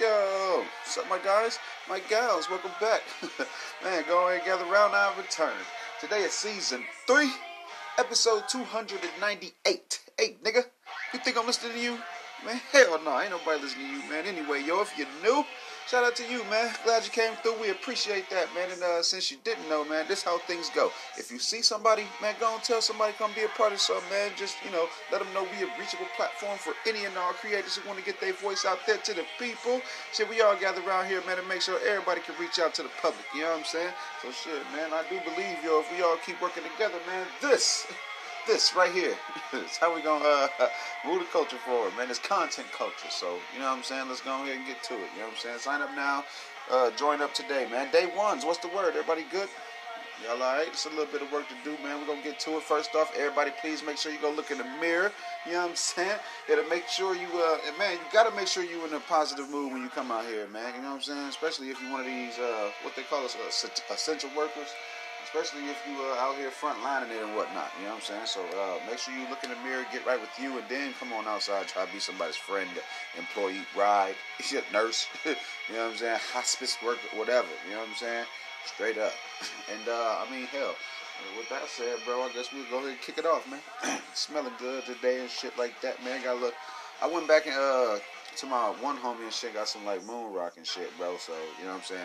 Yo, what's up, my guys, my gals, welcome back. Man, go ahead and gather around, I've returned. Today is season 3, episode 298. Hey, nigga, you think I'm listening to you? Man, hell no, ain't nobody listening to you, man. Anyway, yo, if you're new, shout out to you, man. Glad you came through. We appreciate that, man. And since you didn't know, man, this is how things go. If you see somebody, man, go and tell somebody, come be a part of something, man. Just, you know, let them know we a reachable platform for any and all creators who want to get their voice out there to the people. Shit, we all gather around here, man, and make sure everybody can reach out to the public. You know what I'm saying? So, shit, man, I do believe, yo, if we all keep working together, man, this right here is how we gonna move the culture forward, man. It's content culture, so you know what I'm saying, let's go ahead and get to it. You know what I'm saying, sign up now, join up today, man. Day 1's, what's the word, everybody? Good, y'all alright? It's a little bit of work to do, man. We're gonna get to it. First off, everybody, please make sure you go look in the mirror. You know what I'm saying? It'll make sure you, man, you gotta make sure you in a positive mood when you come out here, man. You know what I'm saying? Especially if you're one of these what they call us, essential workers. Especially if you are out here front-lining it and whatnot, you know what I'm saying? So make sure you look in the mirror, get right with you, and then come on outside, try to be somebody's friend, employee, ride, nurse, you know what I'm saying, hospice worker, whatever, you know what I'm saying? Straight up. And, I mean, hell, with that said, bro, I guess we'll go ahead and kick it off, man. Smelling good today and shit like that, man. Got a little, I went back and, to my one homie and shit, got some, like, moon rock and shit, bro, so, you know what I'm saying?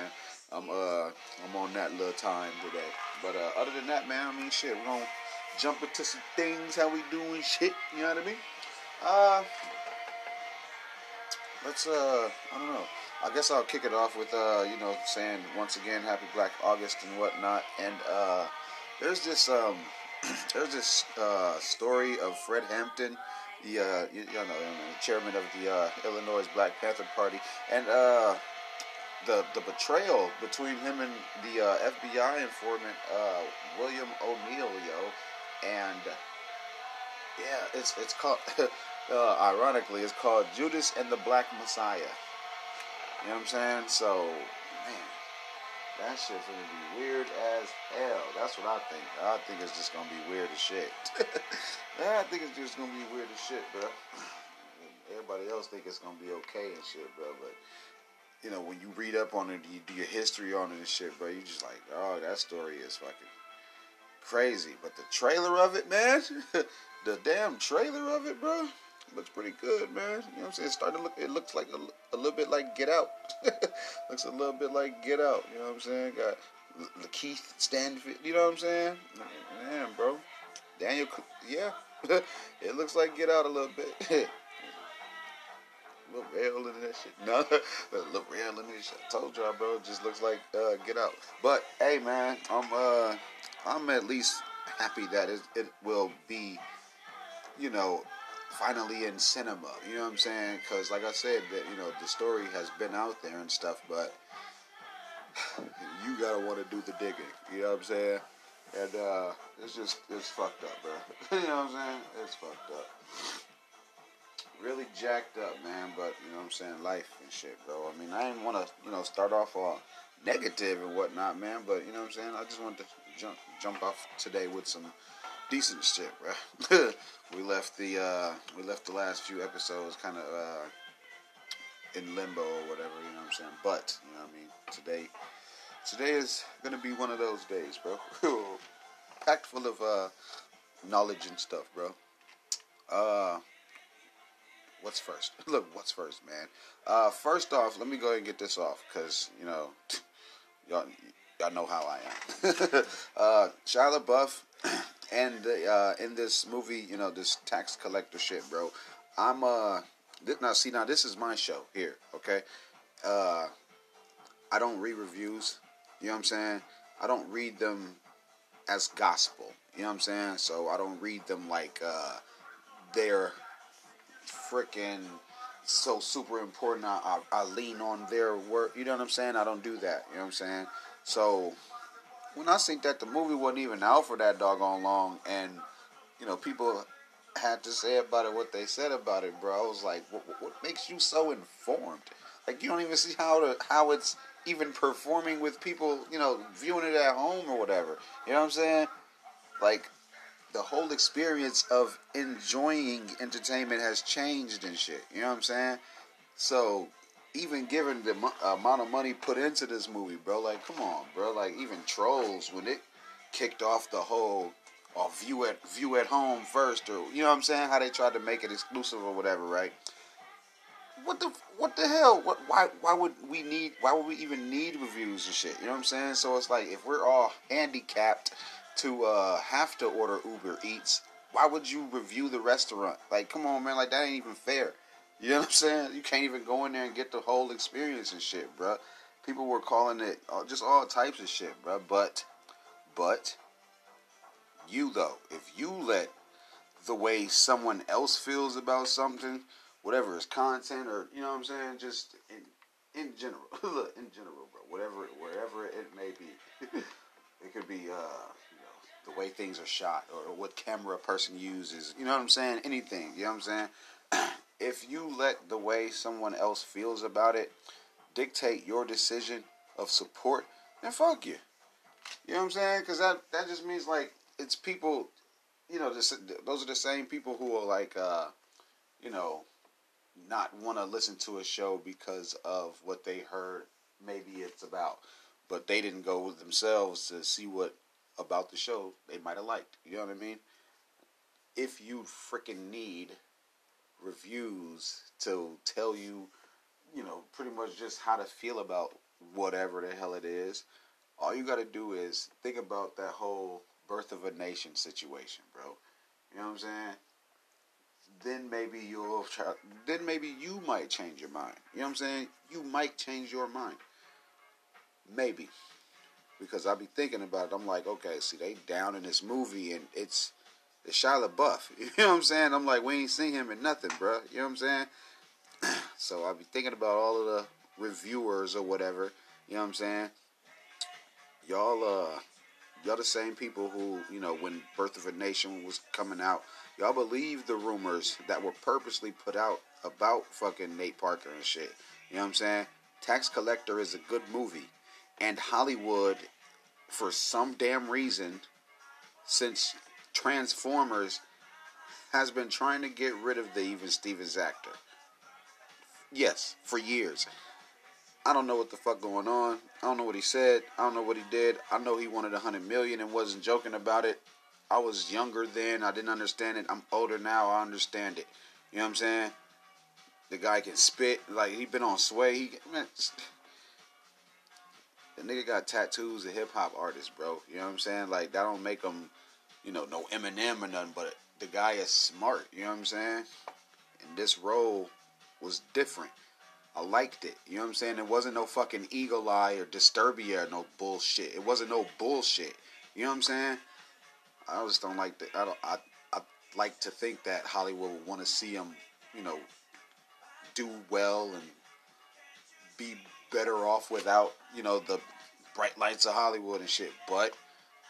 I'm on that little time today. But other than that, man, I mean, shit, we're gonna jump into some things, how we doing shit, you know what I mean? Let's, I don't know. I guess I'll kick it off with, you know, saying once again, happy Black August and whatnot. And there's this, story of Fred Hampton, the, the chairman of the Illinois Black Panther Party, and the betrayal between him and the FBI informant, William O'Neal, yo, and yeah, it's called, ironically, it's called Judas and the Black Messiah, you know what I'm saying? So, man, that shit's gonna be weird as hell. That's what I think. I think it's just gonna be weird as shit. I think it's just gonna be weird as shit, bro. Everybody else think it's gonna be okay and shit, bro, but you know, when you read up on it, you do your history on it and shit, bro, you just like, oh, that story is fucking crazy. But the trailer of it, man, the damn trailer of it, bro, looks pretty good, man. You know what I'm saying? It's starting to look, it looks like a little bit like Get Out. Looks a little bit like Get Out, you know what I'm saying? Got Lakeith Stanfield, you know what I'm saying? Man, bro. Daniel, yeah. It looks like Get Out a little bit. Look real in that shit. No, look real in that shit. I told y'all, bro. It just looks like Get Out. But hey, man, I'm at least happy that it will be, you know, finally in cinema. You know what I'm saying? Because, like I said, that, you know, the story has been out there and stuff, but you gotta want to do the digging. You know what I'm saying? And it's fucked up, bro. You know what I'm saying? It's fucked up. Really jacked up, man, but, you know what I'm saying, life and shit, bro. I mean, I didn't want to, you know, start off all negative and whatnot, man, but, you know what I'm saying, I just wanted to jump off today with some decent shit, bro. we left the last few episodes kind of, in limbo or whatever, you know what I'm saying, but, you know what I mean, today is gonna be one of those days, bro. Packed full of, knowledge and stuff, bro. What's first? Look, what's first, man? First off, let me go ahead and get this off, because, you know, y'all know how I am. Shia LaBeouf, and in this movie, you know, this Tax Collector shit, bro, I'm, now, this is my show here, okay? I don't read reviews, you know what I'm saying? I don't read them as gospel, you know what I'm saying? So I don't read them like they're freaking so super important. I lean on their work, you know what I'm saying? I don't do that, you know what I'm saying? So when I think that the movie wasn't even out for that doggone long, and you know, people had to say about it what they said about it, bro, I was like, what makes you so informed? Like, you don't even see how it's even performing with people, you know, viewing it at home or whatever, you know what I'm saying? Like, the whole experience of enjoying entertainment has changed and shit, you know what I'm saying? So even given the amount of money put into this movie, bro, like, come on, bro, like, even Trolls, when it kicked off the whole, or view at home first, or, you know what I'm saying, how they tried to make it exclusive or whatever, right? What the hell? Why would we even need reviews and shit? You know what I'm saying? So it's like, if we're all handicapped to have to order Uber Eats, why would you review the restaurant? Like, come on, man, like, that ain't even fair. You know what I'm saying? You can't even go in there and get the whole experience and shit, bro. People were calling it just all types of shit, bro. But you, though, if you let the way someone else feels about something, whatever is content or, you know what I'm saying, just in general, bro, wherever it may be, it could be, the way things are shot or what camera a person uses, you know what I'm saying, anything, you know what I'm saying? If you let the way someone else feels about it dictate your decision of support, then fuck you. You know what I'm saying? Because that just means, like, it's people, you know, those are the same people who are, like, you know, not want to listen to a show because of what they heard maybe it's about. But they didn't go with themselves to see what about the show they might have liked. You know what I mean? If you freaking need reviews to tell you, you know, pretty much just how to feel about whatever the hell it is, all you gotta do is think about that whole Birth of a Nation situation, bro. You know what I'm saying? Then maybe you might change your mind. You know what I'm saying? You might change your mind. Maybe. Because I be thinking about it. I'm like, okay, see, they down in this movie and it's Shia LaBeouf. You know what I'm saying? I'm like, we ain't seen him in nothing, bro. You know what I'm saying? So I be thinking about all of the reviewers or whatever. You know what I'm saying? Y'all the same people who, you know, when Birth of a Nation was coming out, y'all believed the rumors that were purposely put out about fucking Nate Parker and shit. You know what I'm saying? Tax Collector is a good movie. And Hollywood, for some damn reason, since Transformers, has been trying to get rid of the Even Stevens actor. Yes, for years. I don't know what the fuck going on. I don't know what he said. I don't know what he did. I know he wanted $100 million and wasn't joking about it. I was younger then. I didn't understand it. I'm older now. I understand it. You know what I'm saying? The guy can spit. Like, he been on Sway. The nigga got tattoos of hip-hop artists, bro. You know what I'm saying? Like, that don't make him, you know, no Eminem or nothing, but the guy is smart. You know what I'm saying? And this role was different. I liked it. You know what I'm saying? It wasn't no fucking Eagle Eye or Disturbia or no bullshit. It wasn't no bullshit. You know what I'm saying? I just don't like that. I like to think that Hollywood would want to see him, you know, do well and be better off without, you know, the bright lights of Hollywood and shit. But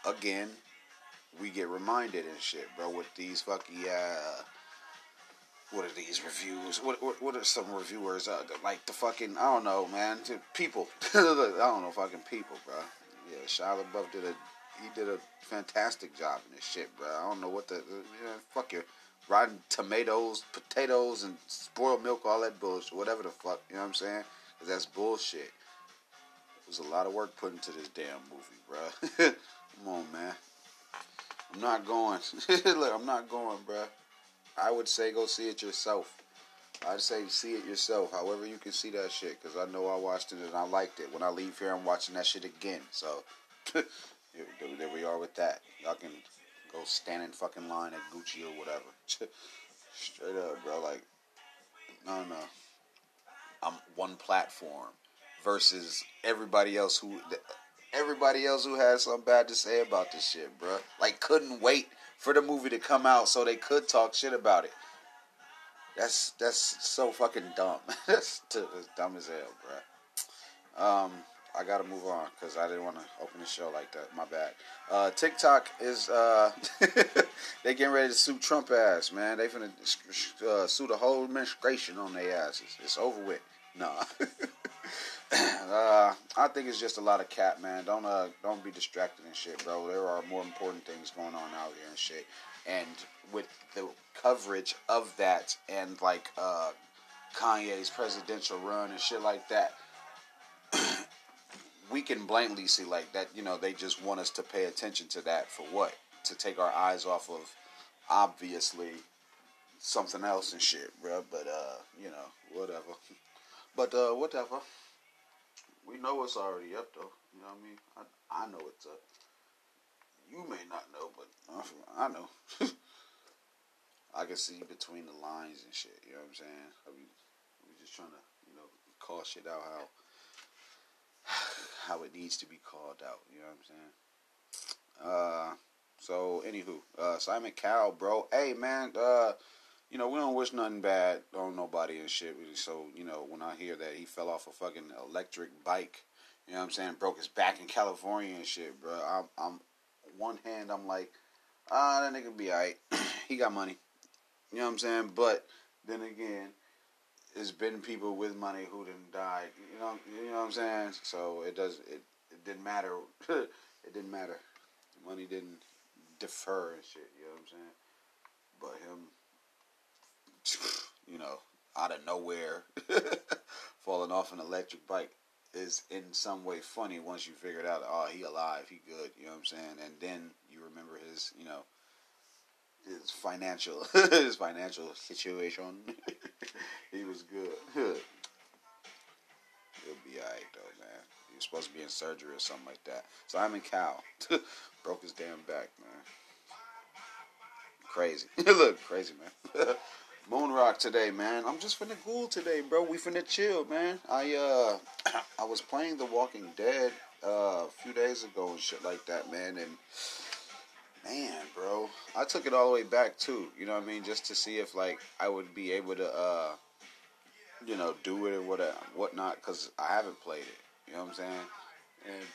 again, we get reminded and shit, bro, with these fucking what are these reviews? What are some reviewers like the fucking, I don't know, man, people. I don't know, fucking people, bro. Yeah, Shia LaBeouf did a fantastic job in this shit, bro. I don't know what the, fuck your Rotten Tomatoes, potatoes, and spoiled milk, all that bullshit, whatever the fuck, you know what I'm saying? Because that's bullshit. It was a lot of work put into this damn movie, bro. Come on, man. I'm not going. Look, I'm not going, bro. I would say go see it yourself. I'd say see it yourself, however you can see that shit, because I know I watched it and I liked it. When I leave here, I'm watching that shit again, so... There we are with that. Y'all can go stand in fucking line at Gucci or whatever. Straight up, bro. Like, no. I'm one platform versus everybody else who had something bad to say about this shit, bro. Like, couldn't wait for the movie to come out so they could talk shit about it. That's so fucking dumb. That's dumb as hell, bro. I gotta move on, because I didn't want to open the show like that. My bad. TikTok is, they getting ready to sue Trump ass, man. They finna sue the whole administration on their asses. It's over with. Nah. I think it's just a lot of cap, man. Don't be distracted and shit, bro. There are more important things going on out here and shit. And with the coverage of that and, like, Kanye's presidential run and shit like that, we can blatantly see like that, you know, they just want us to pay attention to that for what? To take our eyes off of, obviously, something else and shit, bro. But, you know, whatever. But, whatever. We know it's already up, though. You know what I mean? I know it's up. You may not know, but I know. I can see between the lines and shit. You know what I'm saying? I mean, we're just trying to, you know, call shit out how it needs to be called out. You know what I'm saying? So, anywho, Simon Cowell, bro. Hey, man, you know, we don't wish nothing bad on nobody and shit. So, you know, when I hear that he fell off a fucking electric bike, you know what I'm saying, broke his back in California and shit, bro. I'm one hand, I'm like, that nigga be all right. He got money. You know what I'm saying? But then again, it's been people with money who done died. You know what I'm saying? So, it didn't matter. It didn't matter. Money didn't defer and shit, you know what I'm saying? But him, you know, out of nowhere, falling off an electric bike is in some way funny once you figured out, oh, he alive, he good, you know what I'm saying? And then you remember his, you know, his financial, his financial situation. He was good. He'll be alright though, man. He was supposed to be in surgery or something like that. Simon Cowell broke his damn back, man. Crazy. Look, crazy, man. Moon Rock today, man. I'm just finna ghoul today, bro. We finna chill, man. I was playing The Walking Dead a few days ago and shit like that, man. And man, bro, I took it all the way back too. You know what I mean? Just to see if like I would be able to you know, do it or whatnot, because I haven't played it, you know what I'm saying, and,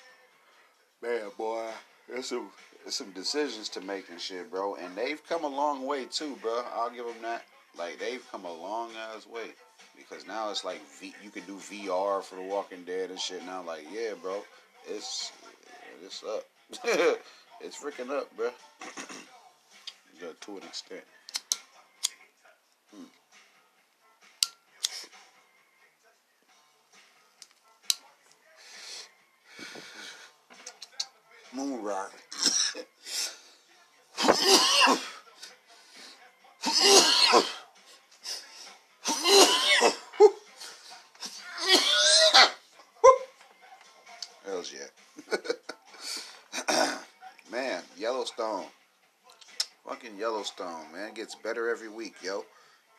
man, boy, there's some decisions to make and shit, bro, and they've come a long way, too, bro, I'll give them that, like, they've come a long ass way, because now it's like, you can do VR for The Walking Dead and shit, now, like, yeah, bro, it's up, it's freaking up, bro, yeah, to an extent. Moon Rock. Hells yeah. Man, Yellowstone. Fucking Yellowstone, man. It gets better every week, yo. You know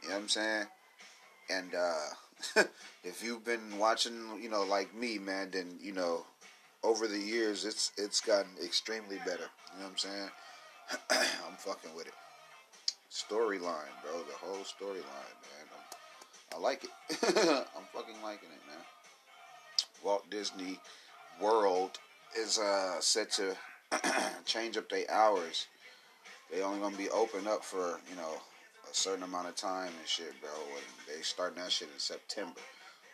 what I'm saying? And, if you've been watching, you know, like me, man, then, you know, over the years, it's gotten extremely better. You know what I'm saying? I'm fucking with it. Storyline, bro. The whole storyline, man. I like it. I'm fucking liking it, man. Walt Disney World is set to change up their hours. They only gonna be open up for, you know, a certain amount of time and shit, bro. And they starting that shit in September.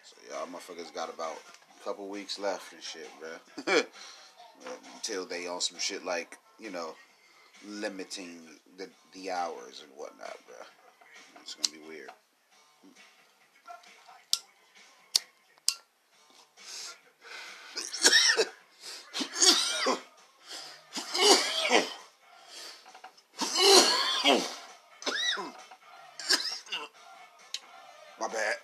So y'all motherfuckers got about couple weeks left and shit, bro. Until they on some shit like, you know, limiting the hours and whatnot, bro. It's gonna be weird. My bad.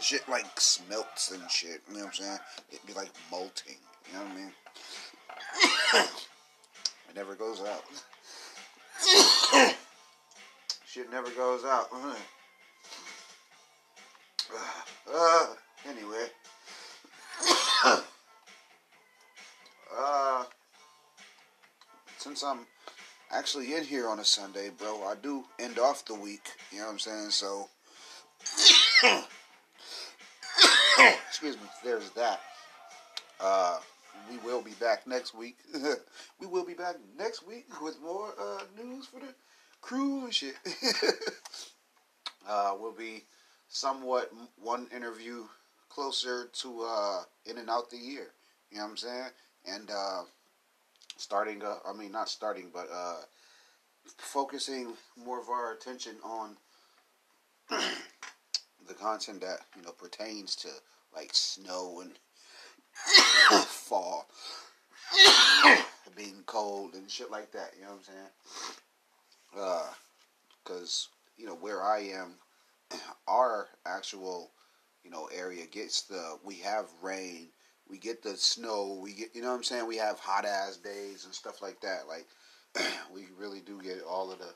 Shit like smelts and shit, you know what I'm saying? It'd be like molting, you know what I mean? It never goes out. Shit never goes out. Anyway. Since I'm actually in here on a Sunday, bro, I do end off the week, you know what I'm saying? So, excuse me, there's that. We will be back next week. We will be back next week with more news for the crew and shit. We'll be somewhat one interview closer to in and out the year. You know what I'm saying? And focusing more of our attention on the content that, you know, pertains to, like, snow and fall, being cold and shit like that, you know what I'm saying? Because, you know, where I am, our actual, you know, area gets the, we have rain, we get the snow, we get, you know what I'm saying, we have hot ass days and stuff like that, like, we really do get all of the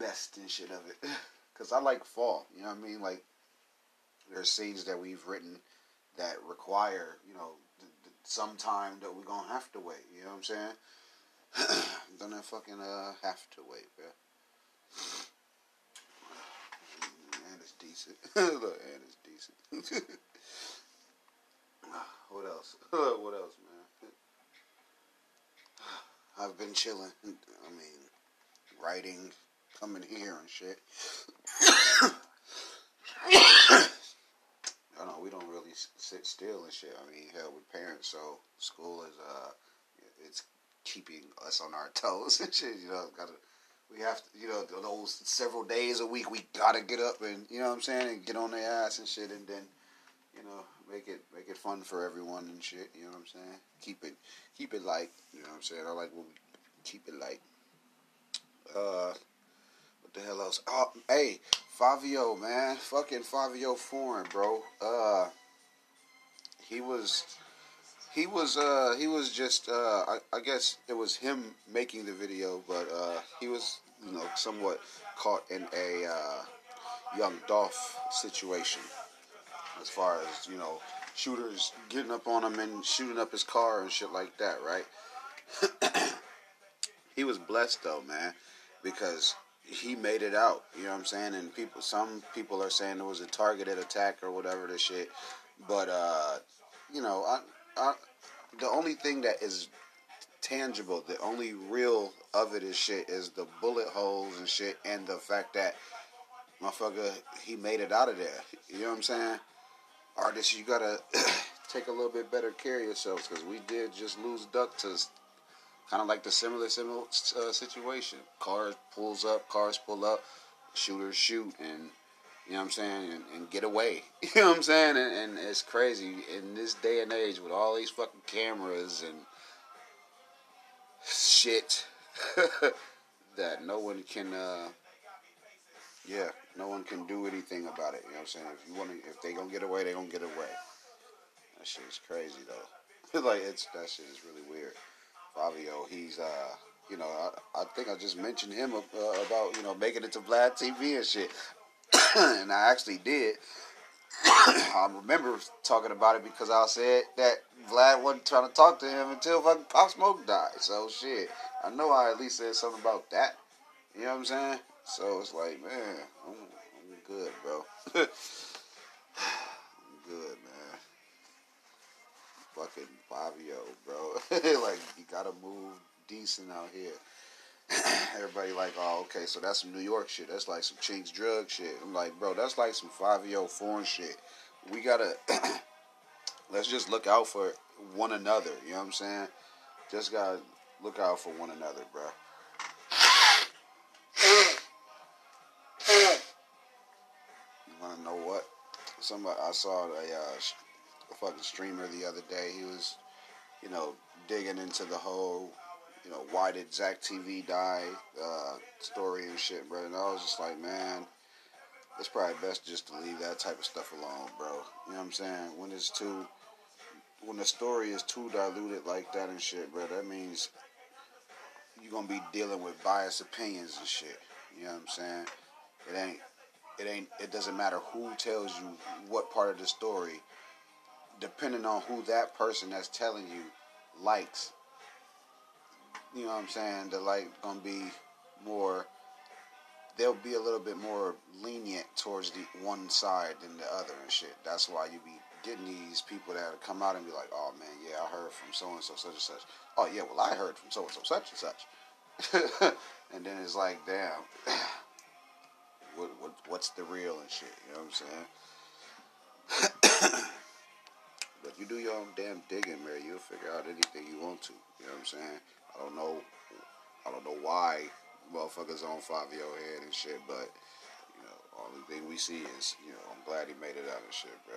best and shit of it, because I like fall, you know what I mean, like, there's scenes that we've written that require, you know, some time that we're gonna have to wait, you know what I'm saying, gonna fucking, have to wait, bro. And it's decent. Look, and it's decent. What else? What else, man? I've been chilling. I mean, writing, coming here and shit. I don't know, we don't really sit still and shit. I mean, hell, we're parents, so school is, it's keeping us on our toes and shit, you know, we have to, you know, those several days a week, we gotta get up and, you know what I'm saying, and get on their ass and shit, and then, you know, make it fun for everyone and shit, you know what I'm saying, keep it light, you know what I'm saying, I like when we keep it light. What the hell else, oh, hey, Fivio, man, fucking Fivio Foreign, bro, he was just, I guess it was him making the video, but, he was, you know, somewhat caught in a, Young Dolph situation, as far as, you know, shooters getting up on him and shooting up his car and shit like that, right? He was blessed, though, man, because he made it out, you know what I'm saying, and some people are saying it was a targeted attack or whatever the shit, but, you know, I, the only thing that is tangible, the only real of it is shit, is the bullet holes and shit, and the fact that motherfucker, he made it out of there, you know what I'm saying, artists, you gotta take a little bit better care of yourselves, because we did just lose Duck to kind of like the similar situation, cars pull up, shooters shoot, and you know what I'm saying, and get away, you know what I'm saying, and it's crazy, in this day and age, with all these fucking cameras and shit, that no one can do anything about it, you know what I'm saying, if they gonna get away, they gonna get away, that shit is crazy, though, like, that shit is really weird. Fivio, he's, you know, I think I just mentioned him about, you know, making it to Vlad TV and shit, and I actually did. I remember talking about it because I said that Vlad wasn't trying to talk to him until fucking Pop Smoke died. So shit, I know I at least said something about that. You know what I'm saying? So it's like, man, I'm good, bro. I'm good, man. Fucking Fivio, bro. Like, you gotta move decent out here. Everybody like, oh, okay, so that's some New York shit. That's like some Chinks drug shit. I'm like, bro, that's like some Fivio Foreign shit. We gotta, let's just look out for one another. You know what I'm saying? Just gotta look out for one another, bro. You wanna know what? Somebody, I saw a fucking streamer the other day. He was, you know, digging into the whole, you know, why did Zach TV die story and shit, bro, and I was just like, man, it's probably best just to leave that type of stuff alone, bro, you know what I'm saying, when the story is too diluted like that and shit, bro, that means you're gonna be dealing with biased opinions and shit, you know what I'm saying, it doesn't matter who tells you what part of the story, depending on who that person that's telling you likes, you know what I'm saying, they're like gonna be more, they'll be a little bit more lenient towards the one side than the other and shit. That's why you be getting these people that'll come out and be like, oh man, yeah, I heard from so and so such and such. Oh yeah, well I heard from so and so such and such. And then it's like, damn, what's the real and shit, you know what I'm saying? But you do your own damn digging, man, you'll figure out anything you want to, you know what I'm saying? I don't know why motherfuckers on Fivio head and shit, but, you know, only thing we see is, you know, I'm glad he made it out and shit, bro.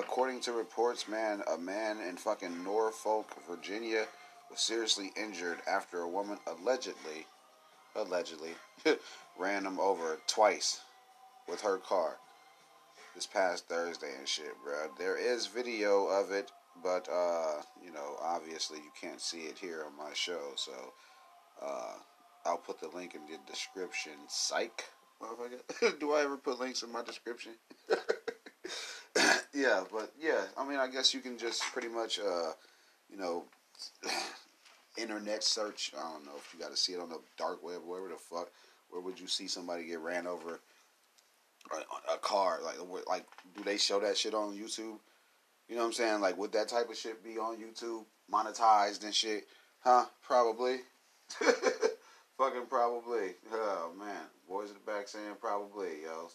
According to reports, a man in fucking Norfolk, Virginia, was seriously injured after a woman allegedly ran him over twice with her car this past Thursday and shit, bro. There is video of it, but, you know, obviously you can't see it here on my show, so, I'll put the link in the description. Psych. Do I ever put links in my description? Yeah, but, yeah, I mean, I guess you can just pretty much, you know, internet search. I don't know if you got to see it on the dark web or whatever the fuck. Where would you see somebody get ran over a car? Like, do they show that shit on YouTube? You know what I'm saying? Like, would that type of shit be on YouTube? Monetized and shit? Huh? Probably. Fucking probably. Oh, man. Boys in the back saying probably, yo.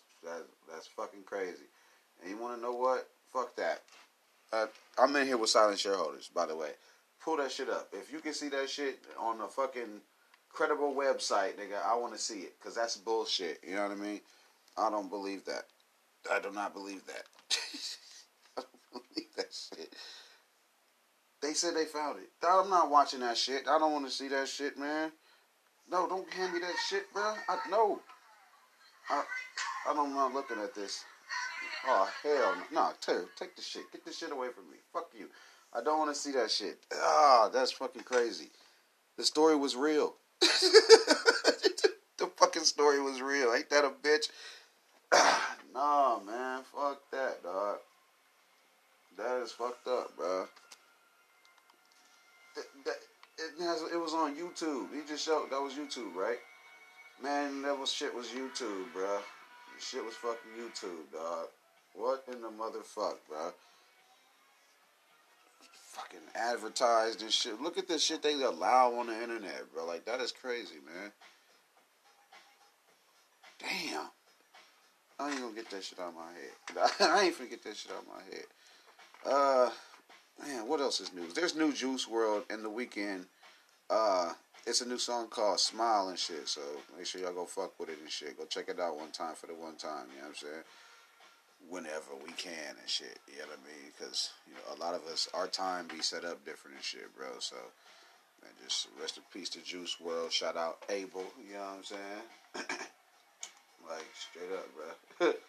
That's fucking crazy. And you want to know what? Fuck that. I'm in here with silent shareholders, by the way. Pull that shit up. If you can see that shit on a fucking credible website, nigga, I want to see it. Because that's bullshit. You know what I mean? I don't believe that. I do not believe that. I don't believe that shit. They said they found it. I'm not watching that shit. I don't want to see that shit, man. No, don't hand me that shit, bro. I don't mind looking at this. Oh, hell no. Nah, take the shit. Get this shit away from me. Fuck you. I don't want to see that shit. Ah, that's fucking crazy. The story was real. The fucking story was real. Ain't that a bitch? Nah, man. Fuck that, dog. That is fucked up, bro. It was on YouTube. He just showed. That was YouTube, right? Man, shit was YouTube, bruh. Shit was fucking YouTube, dog. What in the motherfuck, bruh? Fucking advertised and shit. Look at this shit they allow on the internet, bro. Like, that is crazy, man. Damn. I ain't gonna get that shit out of my head. I ain't finna get that shit out of my head. Man, what else is news? There's new Juice WRLD in the weekend. It's a new song called Smile and shit, so make sure y'all go fuck with it and shit. Go check it out one time for the one time, you know what I'm saying? Whenever we can and shit, you know what I mean? Because, you know, a lot of us, our time be set up different and shit, bro, so, man, just rest in peace to Juice WRLD. Shout out Abel, you know what I'm saying? Like, straight up, bro. Like,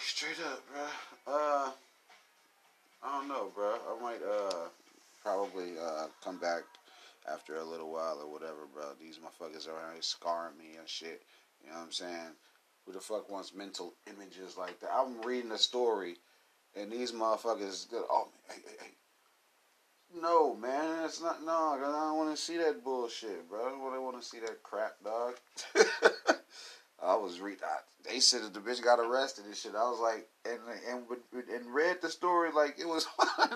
straight up, bro. I don't know, bro. I might probably come back after a little while or whatever, bro. These motherfuckers are already scarring me and shit. You know what I'm saying? Who the fuck wants mental images like that? I'm reading a story, and these motherfuckers go, oh, hey. No, man, that's not, no, cause I don't want to see that bullshit, bro. I don't really want to see that crap, dog. They said that the bitch got arrested and shit. I was like, and read the story like it was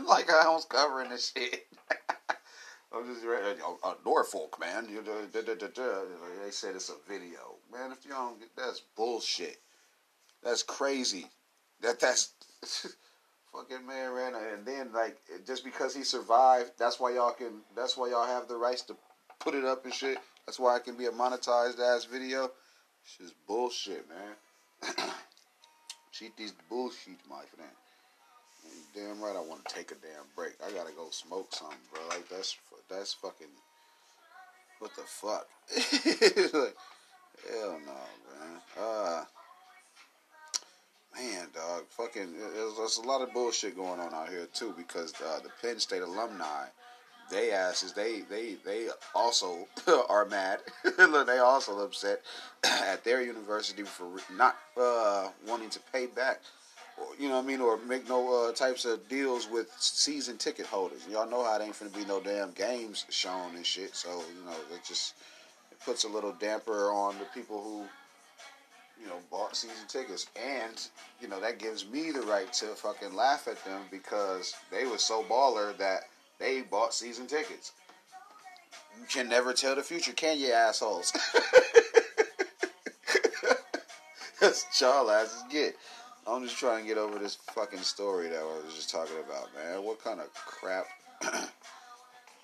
like I was covering this shit. I was just reading, Norfolk, man. They said it's a video, man. If y'all don't get that's bullshit. That's crazy. That's fucking man ran. And then like just because he survived, that's why y'all have the rights to put it up and shit. That's why it can be a monetized ass video. Shit's bullshit, man. Cheat these bullshit, my friend. Damn right, I want to take a damn break. I gotta go smoke something, bro. Like that's fucking what the fuck. Like, hell no, man. Man, dog, fucking. There's a lot of bullshit going on out here too because the Penn State alumni. They asses, they also are mad. They also upset at their university for not wanting to pay back, you know what I mean, or make no types of deals with season ticket holders. Y'all know how it ain't finna be no damn games shown and shit. So you know it puts a little damper on the people who, you know, bought season tickets, and you know that gives me the right to fucking laugh at them because they were so baller that. They bought season tickets. You can never tell the future, can you, assholes? That's what y'all asses get. I'm just trying to get over this fucking story that I was just talking about, man. What kind of crap?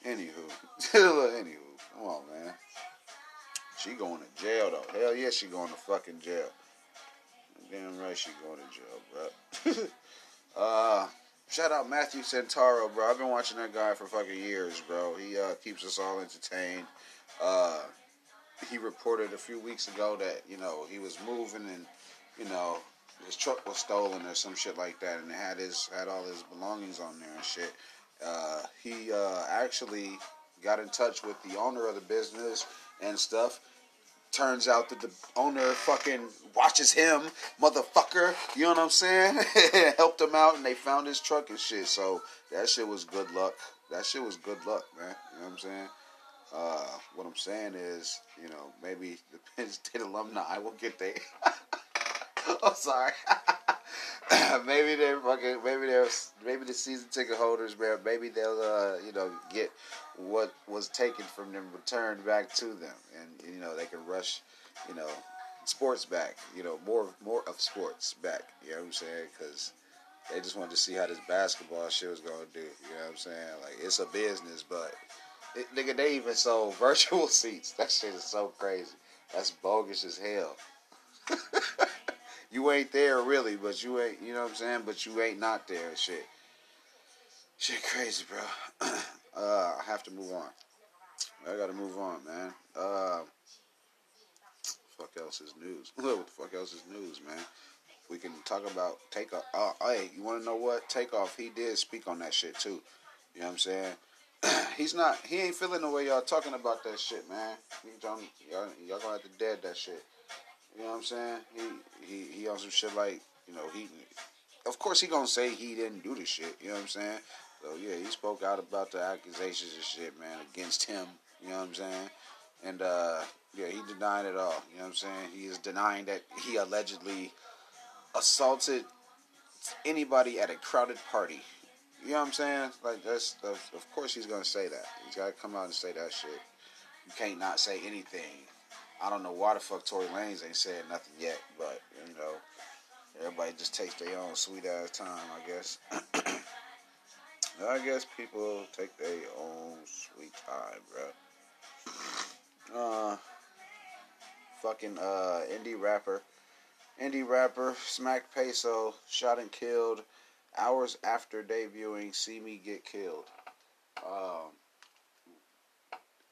Anywho. Come on, man. She going to jail, though. Hell yeah, she going to fucking jail. damn right she going to jail, bro. Shout out Matthew Santoro, bro. I've been watching that guy for fucking years, bro. He keeps us all entertained. He reported a few weeks ago that, you know, he was moving and, you know, his truck was stolen or some shit like that, and it had all his belongings on there and shit. He actually got in touch with the owner of the business and stuff. Turns out that the owner fucking watches him, motherfucker. You know what I'm saying? Helped him out, and they found his truck and shit. So that shit was good luck. That shit was good luck, man. You know what I'm saying? What I'm saying is, you know, maybe the Penn State alumni will get their... I'm sorry. Maybe the season ticket holders, man, maybe they'll, you know, get what was taken from them returned back to them, and, you know, they can rush, you know, sports back, you know, more of sports back, you know what I'm saying, because they just wanted to see how this basketball shit was going to do, you know what I'm saying, like, it's a business, but, nigga, they even sold virtual seats. That shit is so crazy, that's bogus as hell. You ain't there really, but you ain't, you know what I'm saying? But you ain't not there and shit. Shit crazy, bro. I have to move on. I gotta move on, man. Fuck else is news? What the fuck else is news, man? We can talk about Takeoff. Hey, you wanna know what? Takeoff, he did speak on that shit too. You know what I'm saying? He ain't feeling the way y'all talking about that shit, man. Y'all gonna have to dead that shit. You know what I'm saying? He on some shit like, you know, he... Of course he gonna say he didn't do the shit, you know what I'm saying? So, yeah, he spoke out about the accusations and shit, man, against him, you know what I'm saying? And, yeah, he denied it all, you know what I'm saying? He is denying that he allegedly assaulted anybody at a crowded party. You know what I'm saying? Like, that's... Of course he's gonna say that. He's gotta come out and say that shit. You can't not say anything. I don't know why the fuck Tory Lanez ain't said nothing yet, but, you know, everybody just takes their own sweet-ass time, I guess. I guess people take their own sweet time, bro. Indie rapper Smack Peso shot and killed hours after debuting See Me Get Killed.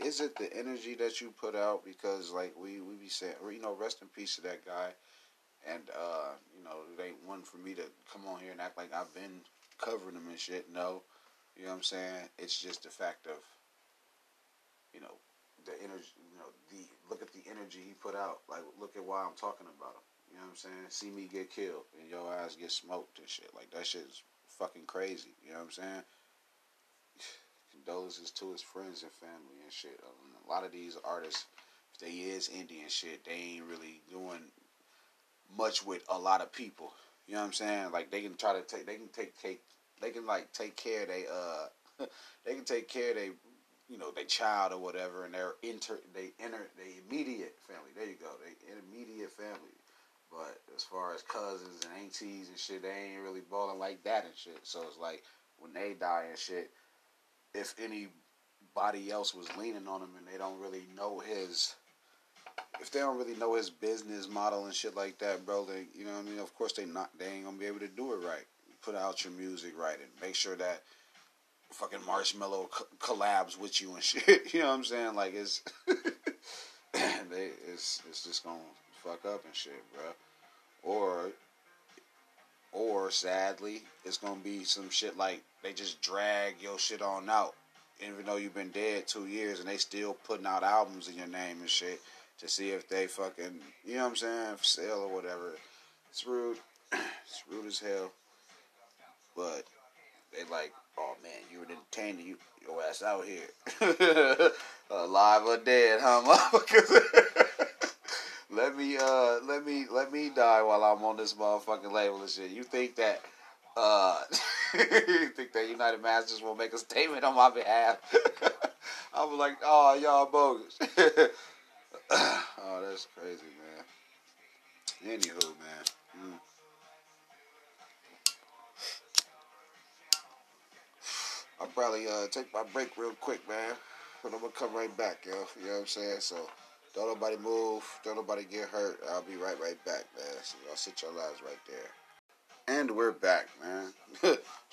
Is it the energy that you put out? Because, like, we be saying, you know, rest in peace to that guy. And, you know, it ain't one for me to come on here and act like I've been covering him and shit. No. You know what I'm saying? It's just the fact of, you know, the energy, you know, look at the energy he put out. Like, look at why I'm talking about him. You know what I'm saying? See me get killed and your eyes get smoked and shit. Like, that shit is fucking crazy. You know what I'm saying? Condolences to his friends and family and shit. A lot of these artists, if they is indie and shit, they ain't really doing much with a lot of people. You know what I'm saying? Like, they can try to take care of their you know, their child or whatever, and they immediate family. There you go, they immediate family. But as far as cousins and aunties and shit, they ain't really balling like that and shit. So it's like when they die and shit, if anybody else was leaning on him and if they don't really know his business model and shit like that, bro, they, you know what I mean? Of course they ain't gonna be able to do it right. Put out your music right and make sure that fucking Marshmello collabs with you and shit. You know what I'm saying? Like, it's just gonna fuck up and shit, bro. Or, sadly, it's going to be some shit like they just drag your shit on out. Even though you've been dead 2 years and they still putting out albums in your name and shit to see if they fucking, you know what I'm saying, sell or whatever. It's rude. It's rude as hell. But they like, oh man, you an entertainer, your ass out here. Alive or dead, huh, motherfucker? Let me die while I'm on this motherfucking label and shit. You think that, United Masters will make a statement on my behalf? I'm like, oh, y'all bogus. Oh, that's crazy, man. Anywho, man. I'll probably, take my break real quick, man. But I'm gonna come right back, yo. You know what I'm saying? So, Don't nobody move. Don't nobody get hurt. I'll be right back, man. So y'all sit your lives right there. And we're back, man.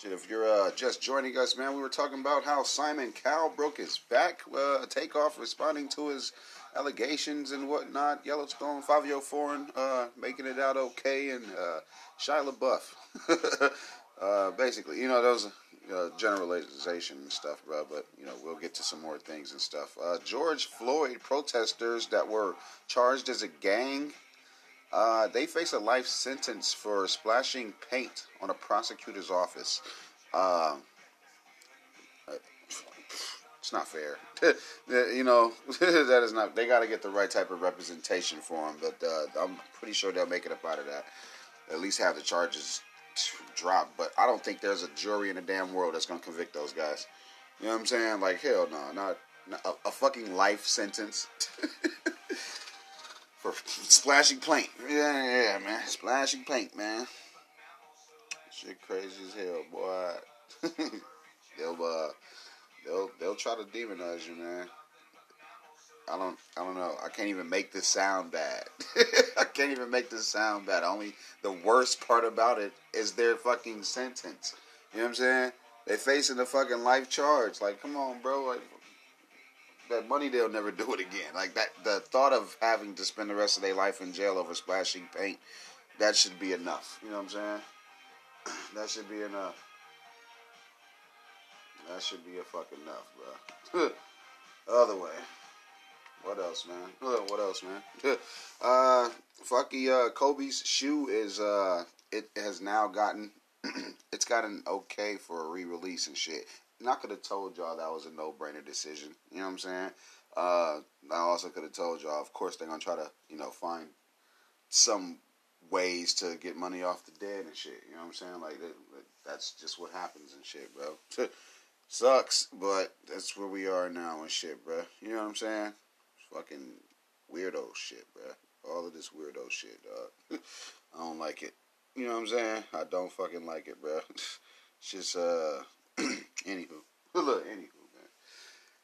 If you're just joining us, man, we were talking about how Simon Cowell broke his back. Takeoff responding to his allegations and whatnot. Yellowstone, Fivio Foreign making it out okay, and Shia LaBeouf. Basically, you know, those generalization and stuff, bro. But you know, we'll get to some more things and stuff. George Floyd protesters that were charged as a gang. They face a life sentence for splashing paint on a prosecutor's office. It's not fair. You know, that is not... They got to get the right type of representation for them, but I'm pretty sure they'll make it up out of that. At least have the charges dropped, but I don't think there's a jury in the damn world that's going to convict those guys. You know what I'm saying? Like, hell no. Not a fucking life sentence. For splashing paint. Yeah, man. Splashing paint, man. Shit crazy as hell, boy. They'll try to demonize you, man. I don't know. I can't even make this sound bad. Only the worst part about it is their fucking sentence. You know what I'm saying? They facing the fucking life charge. Like, come on, bro. Like, that money, they'll never do it again. Like, that, the thought of having to spend the rest of their life in jail over splashing paint, that should be enough. You know what I'm saying? That should be enough. That should be a fucking enough, bro. Other way. What else, man? Kobe's shoe is, it has now gotten, it's gotten okay for a re-release and shit. And I could have told y'all that was a no-brainer decision. You know what I'm saying? I also could have told y'all, of course, they're going to try to, you know, find some ways to get money off the dead and shit. You know what I'm saying? Like, that's just what happens and shit, bro. Sucks, but that's where we are now and shit, bro. You know what I'm saying? Fucking weirdo shit, bro. All of this weirdo shit, dog. I don't like it. You know what I'm saying? I don't fucking like it, bro. It's just, Anywho, man.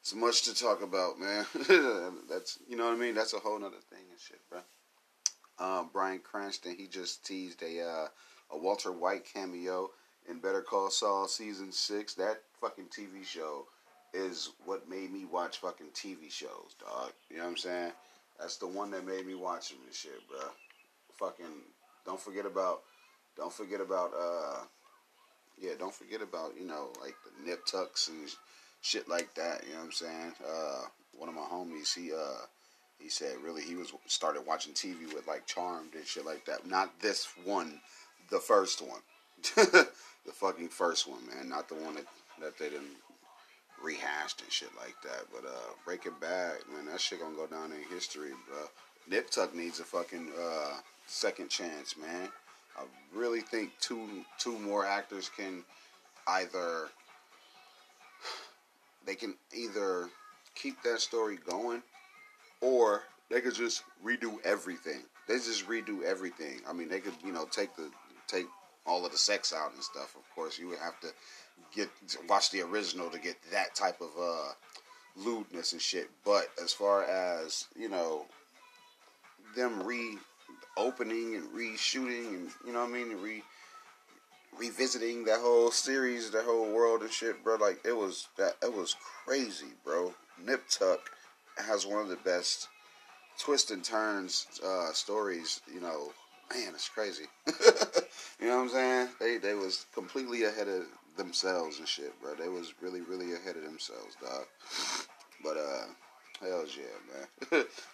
It's much to talk about, man. That's, you know what I mean? That's a whole nother thing and shit, bro. Bryan Cranston, he just teased a Walter White cameo in Better Call Saul Season 6. That fucking TV show is what made me watch fucking TV shows, dog. You know what I'm saying? That's the one that made me watch them and shit, bro. Fucking, don't forget about, you know, like the Nip Tucks and shit like that, you know what I'm saying? One of my homies, he said really he was started watching TV with like Charmed and shit like that. Not this one, the first one. The fucking first one, man. Not the one that they didn't rehashed and shit like that. But Breaking Bad, man, that shit gonna go down in history, bro. Nip Tuck needs a fucking second chance, man. I really think two more actors can either... They can either keep that story going, or they could just redo everything. I mean, they could, you know, take all of the sex out and stuff. Of course, you would have to watch the original to get that type of lewdness and shit. But as far as, you know, them opening and reshooting and, you know what I mean, revisiting that whole series, that whole world and shit, bro, like, it was crazy, bro. Nip Tuck has one of the best twists and turns stories, you know, man, it's crazy. You know what I'm saying? They was completely ahead of themselves and shit, bro. They was really, really ahead of themselves, dog. But, hell yeah, man.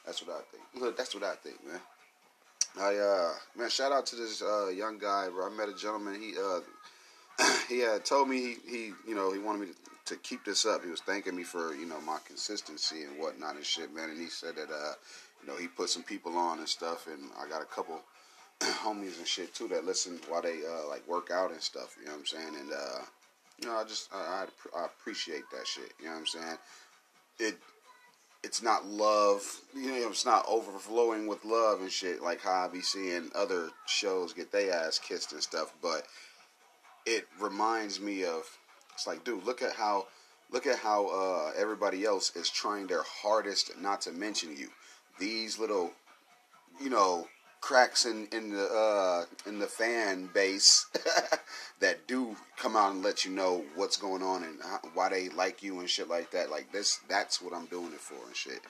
That's what I think. Look, that's what I think, man. Man, shout out to this, young guy, bro. I met a gentleman, he had told me, he wanted me to keep this up. He was thanking me for, you know, my consistency and whatnot and shit, man, and he said that, you know, he put some people on and stuff, and I got a couple homies and shit, too, that listen while they, like, work out and stuff, you know what I'm saying, and, you know, I appreciate that shit, you know what I'm saying, It's not love, you know, it's not overflowing with love and shit, like how I be seeing other shows get their ass kissed and stuff, but it reminds me of, it's like, dude, look at how everybody else is trying their hardest not to mention you, these little, you know, cracks in the fan base that do come out and let you know what's going on and why they like you and shit like that. Like this, that's what I'm doing it for and shit.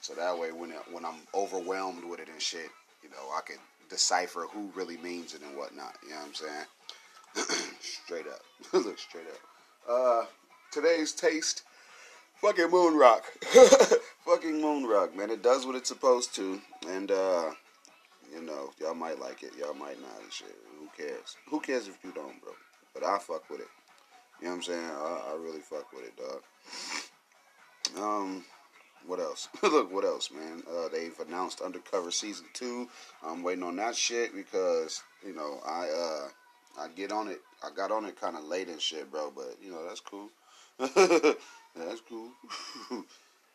So that way, when I'm overwhelmed with it and shit, you know, I can decipher who really means it and whatnot. You know what I'm saying? Straight up, look straight up. Today's taste, fucking moon rock, fucking moon rock, man. It does what it's supposed to, and you know, y'all might like it, y'all might not and shit. Who cares? Who cares if you don't, bro? But I fuck with it. You know what I'm saying? I really fuck with it, dog. What else? Look, what else, man? They've announced Undercover Season 2. I'm waiting on that shit because, you know, I got on it kind of late and shit, bro. But, you know, that's cool. That's cool.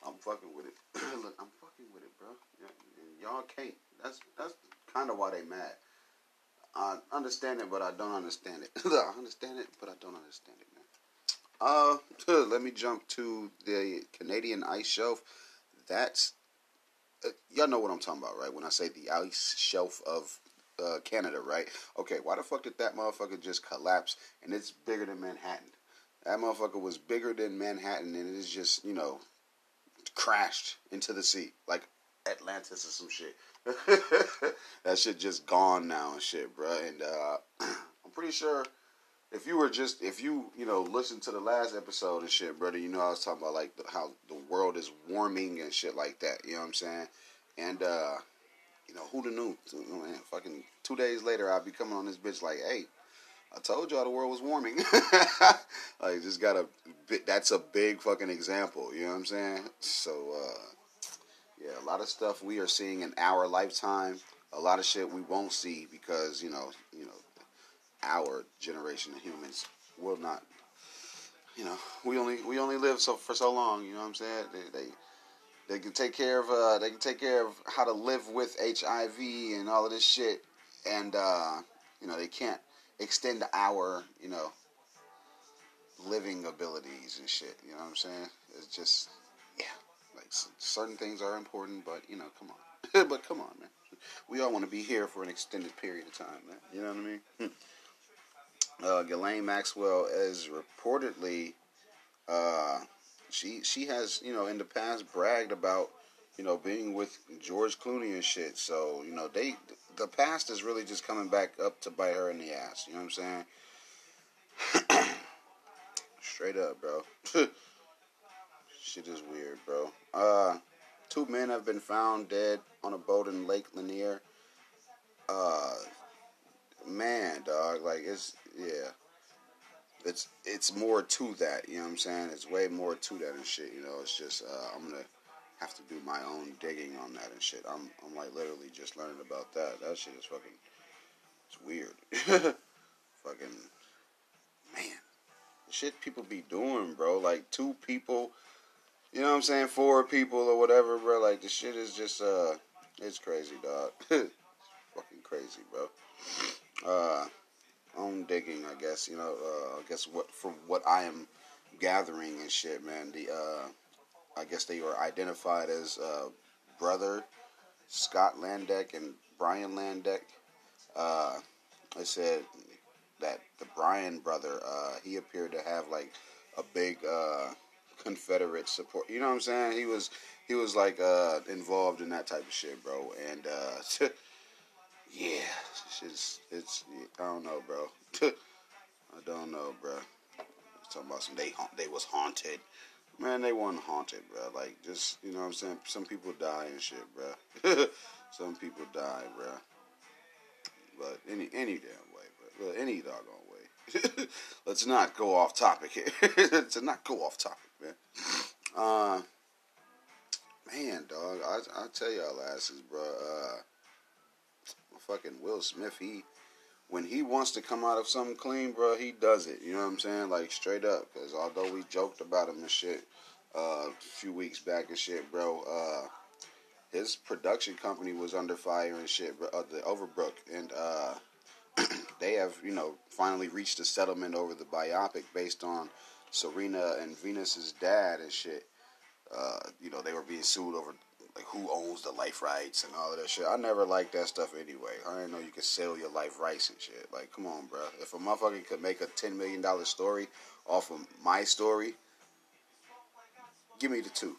I'm fucking with it. Look, I'm fucking with it, bro. Y'all can't. That's kind of why they mad. I understand it, but I don't understand it. I understand it, but I don't understand it, man. Let me jump to the Canadian ice shelf. That's, y'all know what I'm talking about, right? When I say the ice shelf of Canada, right? Okay, why the fuck did that motherfucker just collapse? And it's bigger than Manhattan. That motherfucker was bigger than Manhattan, and it is just, you know, crashed into the sea, like Atlantis or some shit. That shit just gone now and shit, bro. And I'm pretty sure if you listen to the last episode and shit, brother, you know I was talking about like how the world is warming and shit like that. You know what I'm saying? And you know, who'da knew? Man, fucking 2 days later, I'd be coming on this bitch like, hey, I told y'all the world was warming. Like, just got that's a big fucking example. You know what I'm saying? So. Yeah, a lot of stuff we are seeing in our lifetime. A lot of shit we won't see because, you know, our generation of humans will not. You know, we only live for so long. You know what I'm saying? They can take care of how to live with HIV and all of this shit, and you know, they can't extend our living abilities and shit. You know what I'm saying? It's just certain things are important, but, you know, come on. But come on, man. We all want to be here for an extended period of time, man. You know what I mean? Ghislaine Maxwell is reportedly, she has, in the past bragged about, being with George Clooney and shit. So, the past is really just coming back up to bite her in the ass. You know what I'm saying? Straight up, bro. Shit is weird, bro. 2 men have been found dead on a boat in Lake Lanier. Man, dog, like, it's more to that, you know what I'm saying? It's way more to that and shit, it's just, I'm gonna have to do my own digging on that and shit. I'm like, literally just learning about that. That shit is fucking, it's weird. Fucking, man, the shit people be doing, bro, like, 2 people... You know what I'm saying? 4 people or whatever, bro. Like, the shit is just, it's crazy, dog. It's fucking crazy, bro. Own digging, I guess, I guess from what I am gathering and shit, man, I guess they were identified as, brother Scott Landeck and Brian Landeck. It said that the Brian brother, he appeared to have, like, a big, Confederate support, you know what I'm saying? He was like involved in that type of shit, bro. And yeah, it's I don't know, bro. I don't know, bro. Talking about some they was haunted, man. They weren't haunted, bro. Like, just, you know what I'm saying? Some people die and shit, bro. Some people die, bro. But any damn way, bro. Well, any doggone way. Let's not go off topic here. Let's not go off topic. Man, dog, I tell y'all asses, bro, fucking Will Smith, when he wants to come out of something clean, bro, he does it, you know what I'm saying, like, straight up, because although we joked about him and shit, a few weeks back and shit, bro, his production company was under fire and shit, bro, the Overbrook, and, they have, finally reached a settlement over the biopic based on Serena and Venus's dad and shit. They were being sued over like who owns the life rights and all of that shit. I never liked that stuff anyway. I didn't know you could sell your life rights and shit. Like, come on, bro. If a motherfucker could make a $10 million story off of my story, give me the two.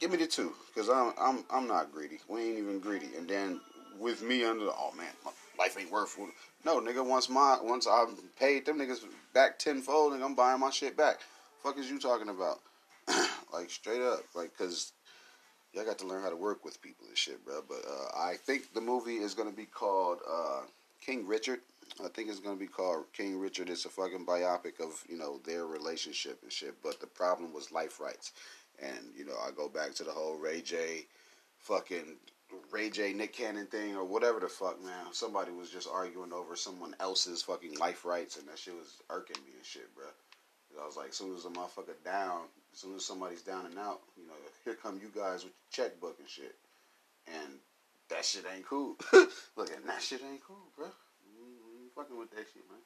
Give me the two, because I'm not greedy. We ain't even greedy. And then with me under the, oh man, my life ain't worth it. No, nigga, once I've paid them niggas back tenfold, nigga, I'm buying my shit back. Fuck is you talking about? Like, straight up. Like, because y'all got to learn how to work with people and shit, bro. But I think the movie is going to be called King Richard. I think it's going to be called King Richard. It's a fucking biopic of, you know, their relationship and shit. But the problem was life rights. And, you know, I go back to the whole Ray J, Nick Cannon thing or whatever the fuck, man. Somebody was just arguing over someone else's fucking life rights, and that shit was irking me and shit, bro. I was like, as soon as a motherfucker down, as soon as somebody's down and out, you know, here come you guys with your checkbook and shit. And that shit ain't cool. Look, and that shit ain't cool, bro. You ain't fucking with that shit, man.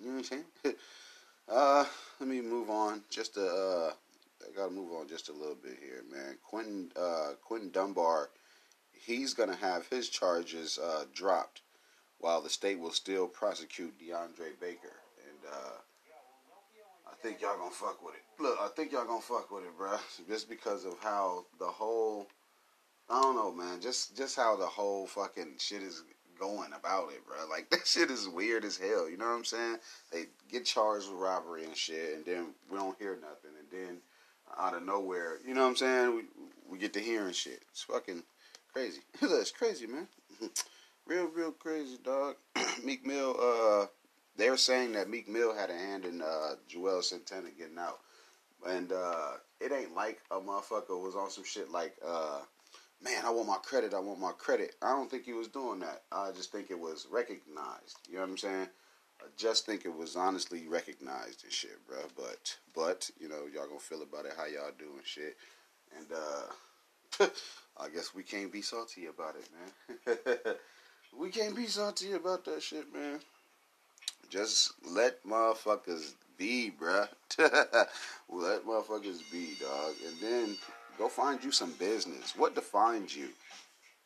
You know what I'm saying? Let me move on just to, I gotta move on just a little bit here, man. Quentin Dunbar, he's gonna have his charges dropped, while the state will still prosecute DeAndre Baker. And I think y'all gonna fuck with it. Look, I think y'all gonna fuck with it, bro. Just because of how the whole, I don't know, man. Just how the whole fucking shit is going about it, bro. Like, that shit is weird as hell. You know what I'm saying? They get charged with robbery and shit, and then we don't hear nothing, and then out of nowhere, you know what I'm saying? We get to hearing shit. It's fucking crazy. It's crazy, man. Real crazy, dog. Meek Mill, they're saying that Meek Mill had a hand in Joel Santana getting out. And it ain't like a motherfucker was on some shit like, man, I want my credit. I don't think he was doing that. I just think it was recognized. You know what I'm saying? I just think it was honestly recognized and shit, bro. But you know, y'all gonna feel about it how y'all do and shit. And I guess we can't be salty about it, man. We can't be salty about that shit, man. Just let motherfuckers be, bruh. Let motherfuckers be, dog. And then go find you some business. What defines you?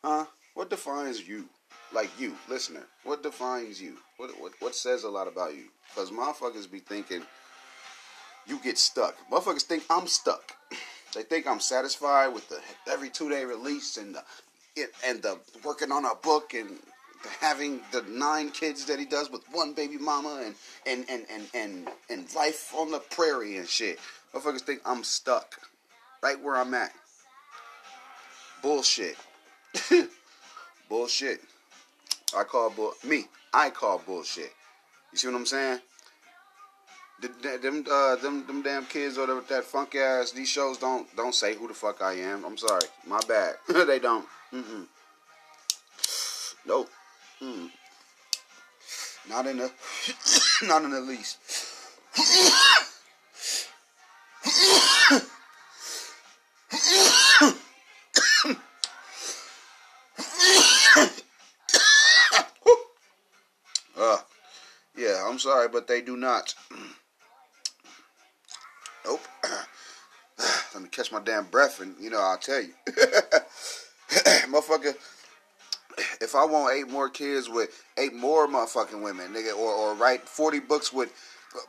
Huh? What defines you? Like, you, listener, what defines you? What says a lot about you? Because motherfuckers be thinking you get stuck. Motherfuckers think I'm stuck. They think I'm satisfied with the every 2-day release and the working on a book and the having the 9 kids that he does with one baby mama and life on the prairie and shit. Motherfuckers think I'm stuck right where I'm at. Bullshit. Bullshit. I call bullshit. You see what I'm saying? Them damn kids or that funk ass. These shows don't say who the fuck I am. I'm sorry, my bad. They don't. Nope. Not in the least. I'm sorry, but they do not. Nope. Let me catch my damn breath and, you know, I'll tell you. Motherfucker, if I want 8 more kids with 8 more motherfucking women, nigga, or write 40 books with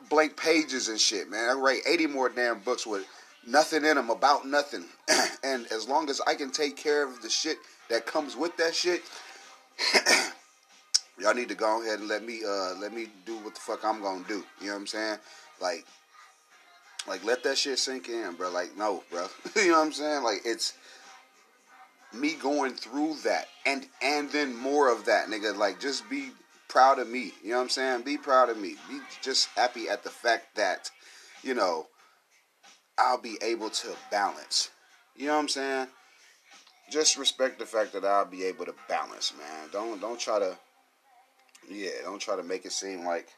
blank pages and shit, man, I write 80 more damn books with nothing in them, about nothing. And as long as I can take care of the shit that comes with that shit, y'all need to go ahead and let me do what the fuck I'm gonna do. You know what I'm saying? Like let that shit sink in, bro. Like, no, bro. You know what I'm saying? Like, it's me going through that and then more of that, nigga. Like, just be proud of me. You know what I'm saying? Be proud of me. Be just happy at the fact that, you know, I'll be able to balance. You know what I'm saying? Just respect the fact that I'll be able to balance, man. Don't try to make it seem like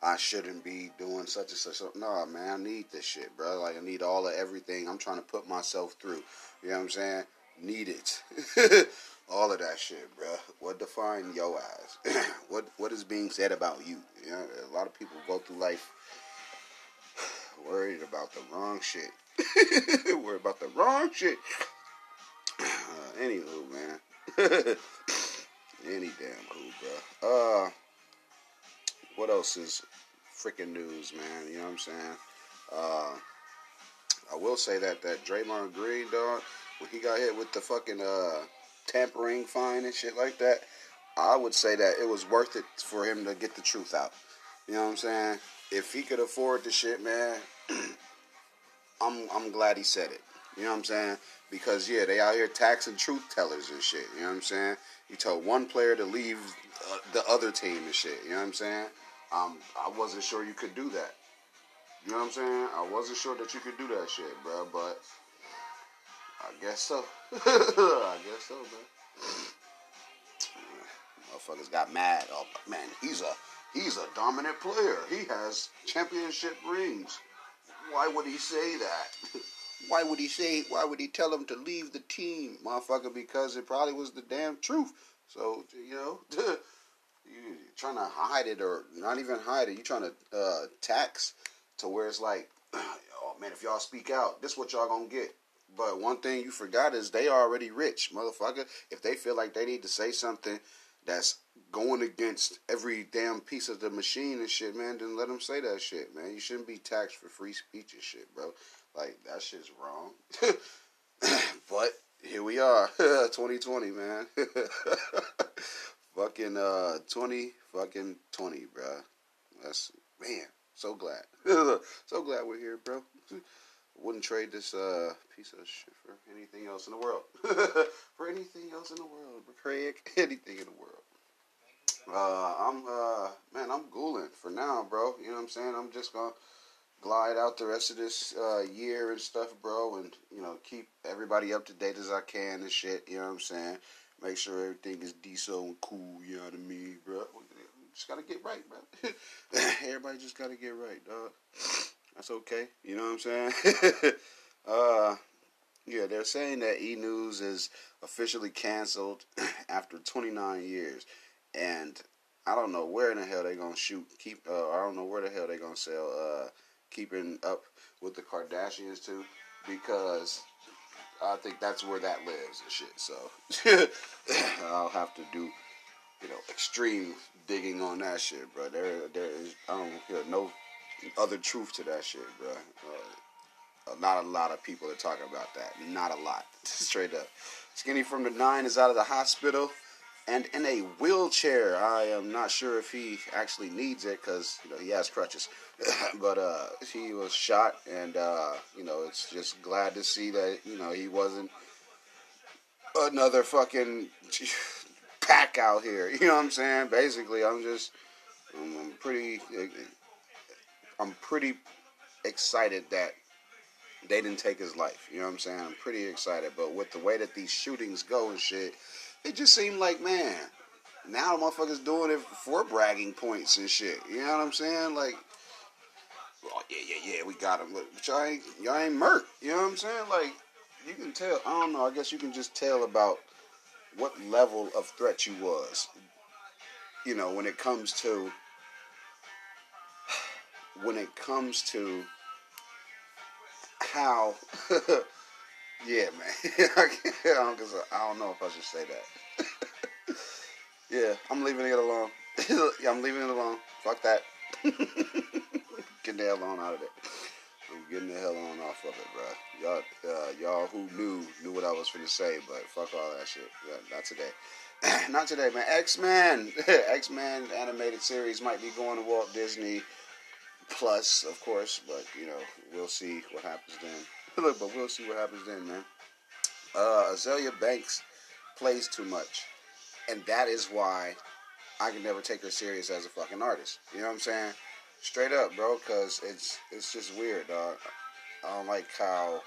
I shouldn't be doing such and such. No, man, I need this shit, bro. Like, I need all of everything I'm trying to put myself through. You know what I'm saying? Need it. All of that shit, bro. What define your ass? What is being said about you? You know, a lot of people go through life worried about the wrong shit. Anywho, man. Any damn who, bro. What else is freaking news, man? You know what I'm saying? I will say that Draymond Green, dog, when he got hit with the fucking tampering fine and shit like that, I would say that it was worth it for him to get the truth out. You know what I'm saying? If he could afford the shit, man, I'm glad he said it. You know what I'm saying? Because, yeah, they out here taxing truth tellers and shit. You know what I'm saying? You tell one player to leave the other team and shit. You know what I'm saying? I wasn't sure you could do that. You know what I'm saying? I wasn't sure that you could do that shit, bro, but I guess so. I guess so, bro. Motherfuckers got mad. Oh, man, he's a dominant player. He has championship rings. Why would he say that? Why would he tell him to leave the team, motherfucker? Because it probably was the damn truth. So, you know, you're trying to hide it or not even hide it. You're trying to tax to where it's like, oh, man, if y'all speak out, this is what y'all gonna get. But one thing you forgot is they already rich, motherfucker. If they feel like they need to say something that's going against every damn piece of the machine and shit, man, then let them say that shit, man. You shouldn't be taxed for free speech and shit, bro. Like, that shit's wrong. But here we are. 2020, man. Fucking 2020, bro. That's, man, so glad. So glad we're here, bro. Wouldn't trade this piece of shit for anything else in the world. For anything else in the world, bro. Craig, anything in the world. I'm ghouling for now, bro. You know what I'm saying? I'm just gonna glide out the rest of this year and stuff, bro, and, you know, keep everybody up to date as I can and shit. You know what I'm saying? Make sure everything is decent and cool, you know what I mean, bro? Just gotta get right, bro. Everybody just gotta get right, dog. That's okay. You know what I'm saying? Yeah, they're saying that E! News is officially canceled after 29 years. And I don't know where in the hell they're going to I don't know where the hell they're going to sell Keeping Up with the Kardashians too, because I think that's where that lives and shit. So I'll have to do, you know, extreme digging on that shit, bro. There is, I don't hear no other truth to that shit, bro. Not a lot of people are talking about that. Not a lot. Straight up. Skinny from the 9 is out of the hospital and in a wheelchair. I am not sure if he actually needs it because, you know, he has crutches. But he was shot and, you know, it's just glad to see that, you know, he wasn't another fucking pack out here. You know what I'm saying? Basically, I'm pretty excited that they didn't take his life. You know what I'm saying? I'm pretty excited. But with the way that these shootings go and shit, it just seemed like, man, now motherfuckers doing it for bragging points and shit. You know what I'm saying? Like, oh, yeah, we got him. But y'all ain't murk. You know what I'm saying? Like, you can tell. I don't know. I guess you can just tell about what level of threat you was. You know, when it comes to how, yeah, man, I don't know if I should say that. Yeah, I'm leaving it alone. Yeah, I'm leaving it alone. Fuck that. Getting the hell on out of it. I'm getting the hell on off of it, bro. Y'all who knew what I was finna say, but fuck all that shit. Yeah, not today. Not today, man. X-Men. X-Men animated series might be going to Walt Disney Plus, of course, but, you know, we'll see what happens then. Look, but we'll see what happens then, man. Azalea Banks plays too much, and that is why I can never take her serious as a fucking artist. You know what I'm saying? Straight up, bro, because it's just weird, dog. I don't like how...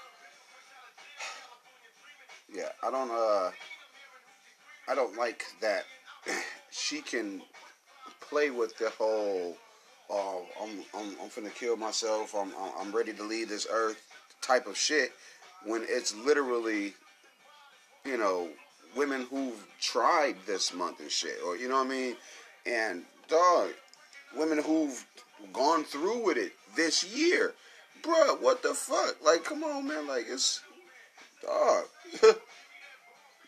Yeah, I don't like that she can play with the whole... Oh, I'm finna kill myself, I'm ready to leave this earth type of shit, when it's literally, you know, women who've tried this month and shit, or, you know what I mean, and, dog, women who've gone through with it this year, bruh, what the fuck, like, come on, man, like, it's, dog,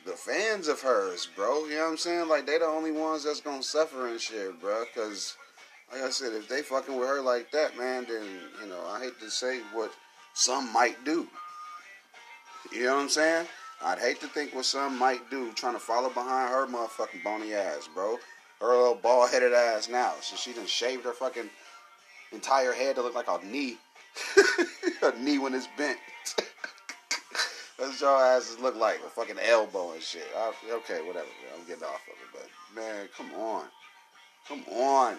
the fans of hers, bro. You know what I'm saying? Like, they the only ones that's gonna suffer and shit, bro. Because, like I said, if they fucking with her like that, man, then, you know, I hate to say what some might do. You know what I'm saying? I'd hate to think what some might do trying to follow behind her motherfucking bony ass, bro. Her little bald-headed ass now. So she done shaved her fucking entire head to look like a knee. A knee when it's bent. That's what y'all asses look like. A fucking elbow and shit. Okay, whatever. I'm getting off of it. But, man, come on. Come on.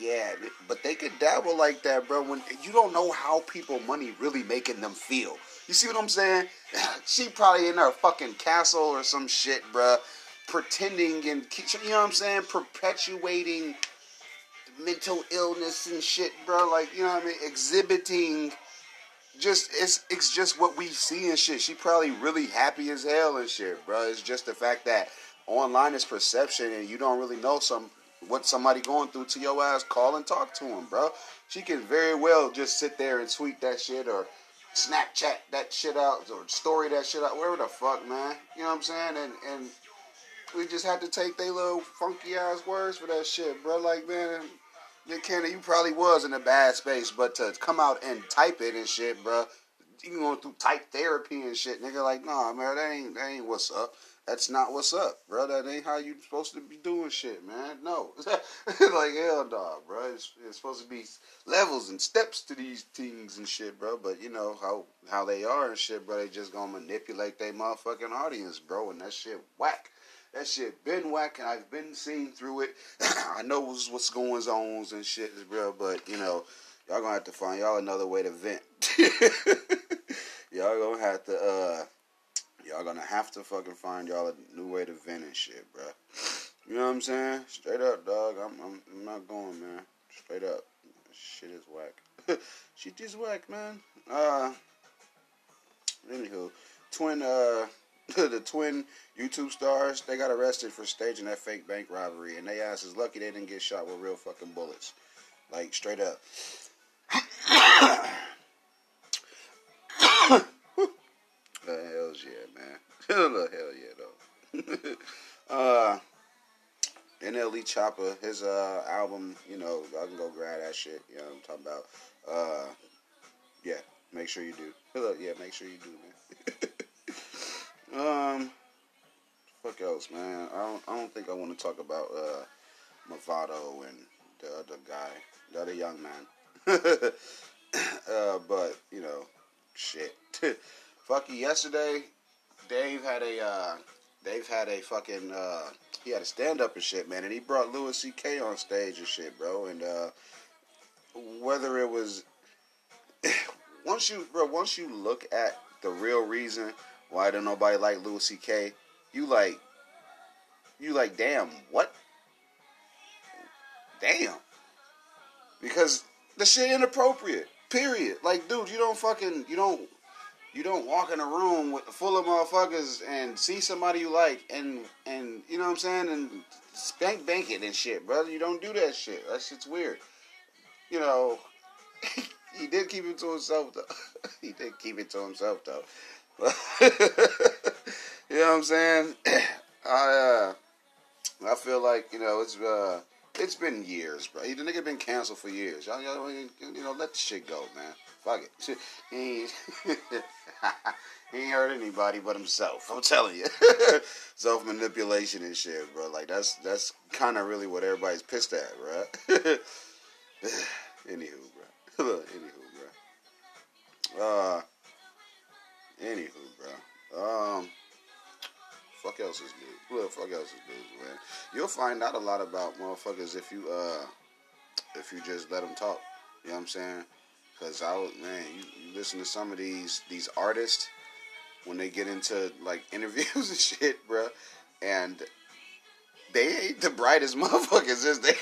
Yeah, but they could dabble like that, bro, when you don't know how people money really making them feel. You see what I'm saying? She probably in her fucking castle or some shit, bro, pretending and, you know what I'm saying, perpetuating mental illness and shit, bro, like, you know what I mean, exhibiting, just, it's just what we see and shit. She probably really happy as hell and shit, bro. It's just the fact that online is perception and you don't really know what somebody going through to your ass. Call and talk to him, bro. She can very well just sit there and tweet that shit or Snapchat that shit out or story that shit out, whatever the fuck, man. You know what I'm saying? And we just have to take they little funky ass words for that shit, bro. Like, man, you probably was in a bad space, but to come out and type it and shit, bro, you going through type therapy and shit, nigga, like, nah, man, that ain't what's up. That's not what's up, bro. That ain't how you supposed to be doing shit, man. No. Like, hell nah, bro. It's supposed to be levels and steps to these things and shit, bro. But, you know, how they are and shit, bro. They just gonna manipulate their motherfucking audience, bro. And that shit whack. That shit been whack, and I've been seen through it. I know what's going on and shit, bro. But, you know, y'all gonna have to find y'all another way to vent. Y'all gonna have to, y'all gonna have to fucking find y'all a new way to vent and shit, bro. You know what I'm saying? Straight up, dog. I'm not going, man. Straight up. Shit is whack. Shit is whack, man. Anywho, the twin YouTube stars, they got arrested for staging that fake bank robbery, and they ass is lucky they didn't get shot with real fucking bullets. Like, straight up. Hells yeah, man. Hell yeah, though. NLE Choppa, his album, you know, y'all can go grab that shit. You know what I'm talking about? Yeah, make sure you do. Yeah, make sure you do, man. Fuck else, man. I don't think I want to talk about Movado and the other guy, the other young man. But you know, shit. Fucking yesterday, Dave had a stand-up and shit, man, and he brought Louis C.K. on stage and shit, bro, and, whether it was, once you look at the real reason why don't nobody like Louis C.K., you like, damn, what? Damn. Because the shit inappropriate, period. Like, dude, you don't walk in a room full of motherfuckers and see somebody you like and you know what I'm saying, and spank it and shit, brother. You don't do that shit. That shit's weird. You know, he did keep it to himself, though. You know what I'm saying? I feel like, you know, it's been years, bro. The nigga been canceled for years. Y'all, you know, let the shit go, man. Fuck it. He ain't hurt anybody but himself. I'm telling you. Self manipulation and shit, bro. Like that's kind of really what everybody's pissed at, bro. Anywho, bro. Fuck else is good. Well, fuck else is good, man. You'll find out a lot about motherfuckers if you just let them talk. You know what I'm saying? Cause you listen to some of these artists when they get into like interviews and shit, bro, and they ain't the brightest motherfuckers, is they?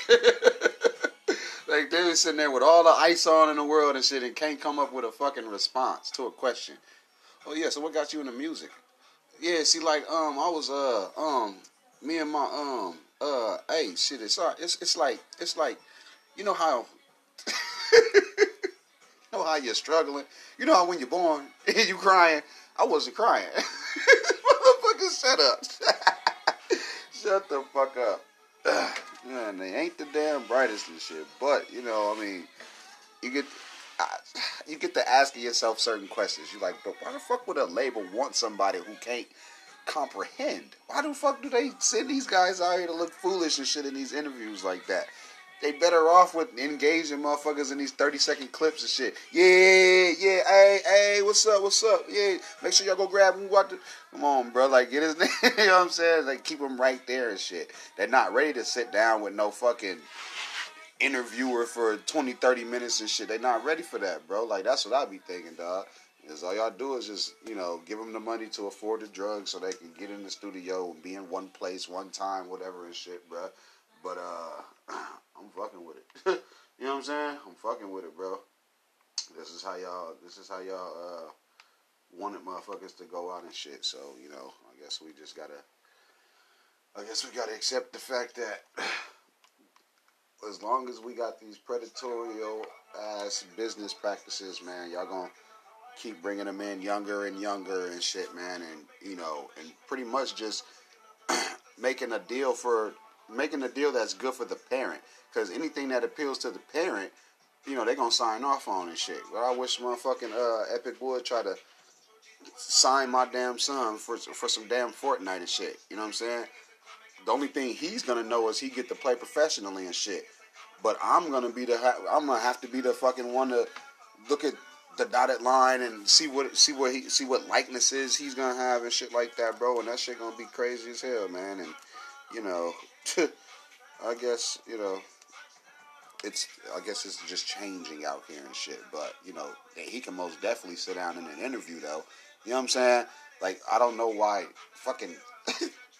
Like they were sitting there with all the ice on in the world and shit, and can't come up with a fucking response to a question. Oh yeah, so what got you into music? Yeah, see, like I was me and my hey shit, it's like you know how. Know how you're struggling. You know how when you're born and you crying. I wasn't crying. Motherfucker, shut up. Shut the fuck up. Man, they ain't the damn brightest and shit, but, you know, I mean, you get to asking yourself certain questions. You're like, but why the fuck would a label want somebody who can't comprehend? Why the fuck do they send these guys out here to look foolish and shit in these interviews like that? They better off with engaging motherfuckers in these 30-second clips and shit. Yeah, hey, what's up? Yeah, make sure y'all go grab him. Come on, bro, like, get his name, you know what I'm saying? Like, keep him right there and shit. They're not ready to sit down with no fucking interviewer for 20, 30 minutes and shit. They're not ready for that, bro. Like, that's what I be thinking, dog. Is all y'all do is just, you know, give them the money to afford the drugs so they can get in the studio and be in one place, one time, whatever and shit, bro. But, I'm fucking with it. You know what I'm saying? I'm fucking with it, bro. This is how y'all wanted motherfuckers to go out and shit. So, you know, I guess we gotta accept the fact that as long as we got these predatorial ass business practices, man, y'all gonna keep bringing them in younger and younger and shit, man. And, you know, and pretty much just making a deal that's good for the parent, because anything that appeals to the parent, you know, they're going to sign off on and shit. Well, I wish motherfucking Epic would try to sign my damn son for some damn Fortnite and shit, you know what I'm saying? The only thing he's going to know is he get to play professionally and shit, but I'm going to have to be the fucking one to look at the dotted line and see what likenesses he's going to have and shit like that, bro, and that shit going to be crazy as hell, man, and, you know, I guess, you know, it's just changing out here and shit, but, you know, he can most definitely sit down in an interview, though, you know what I'm saying? Like, I don't know why fucking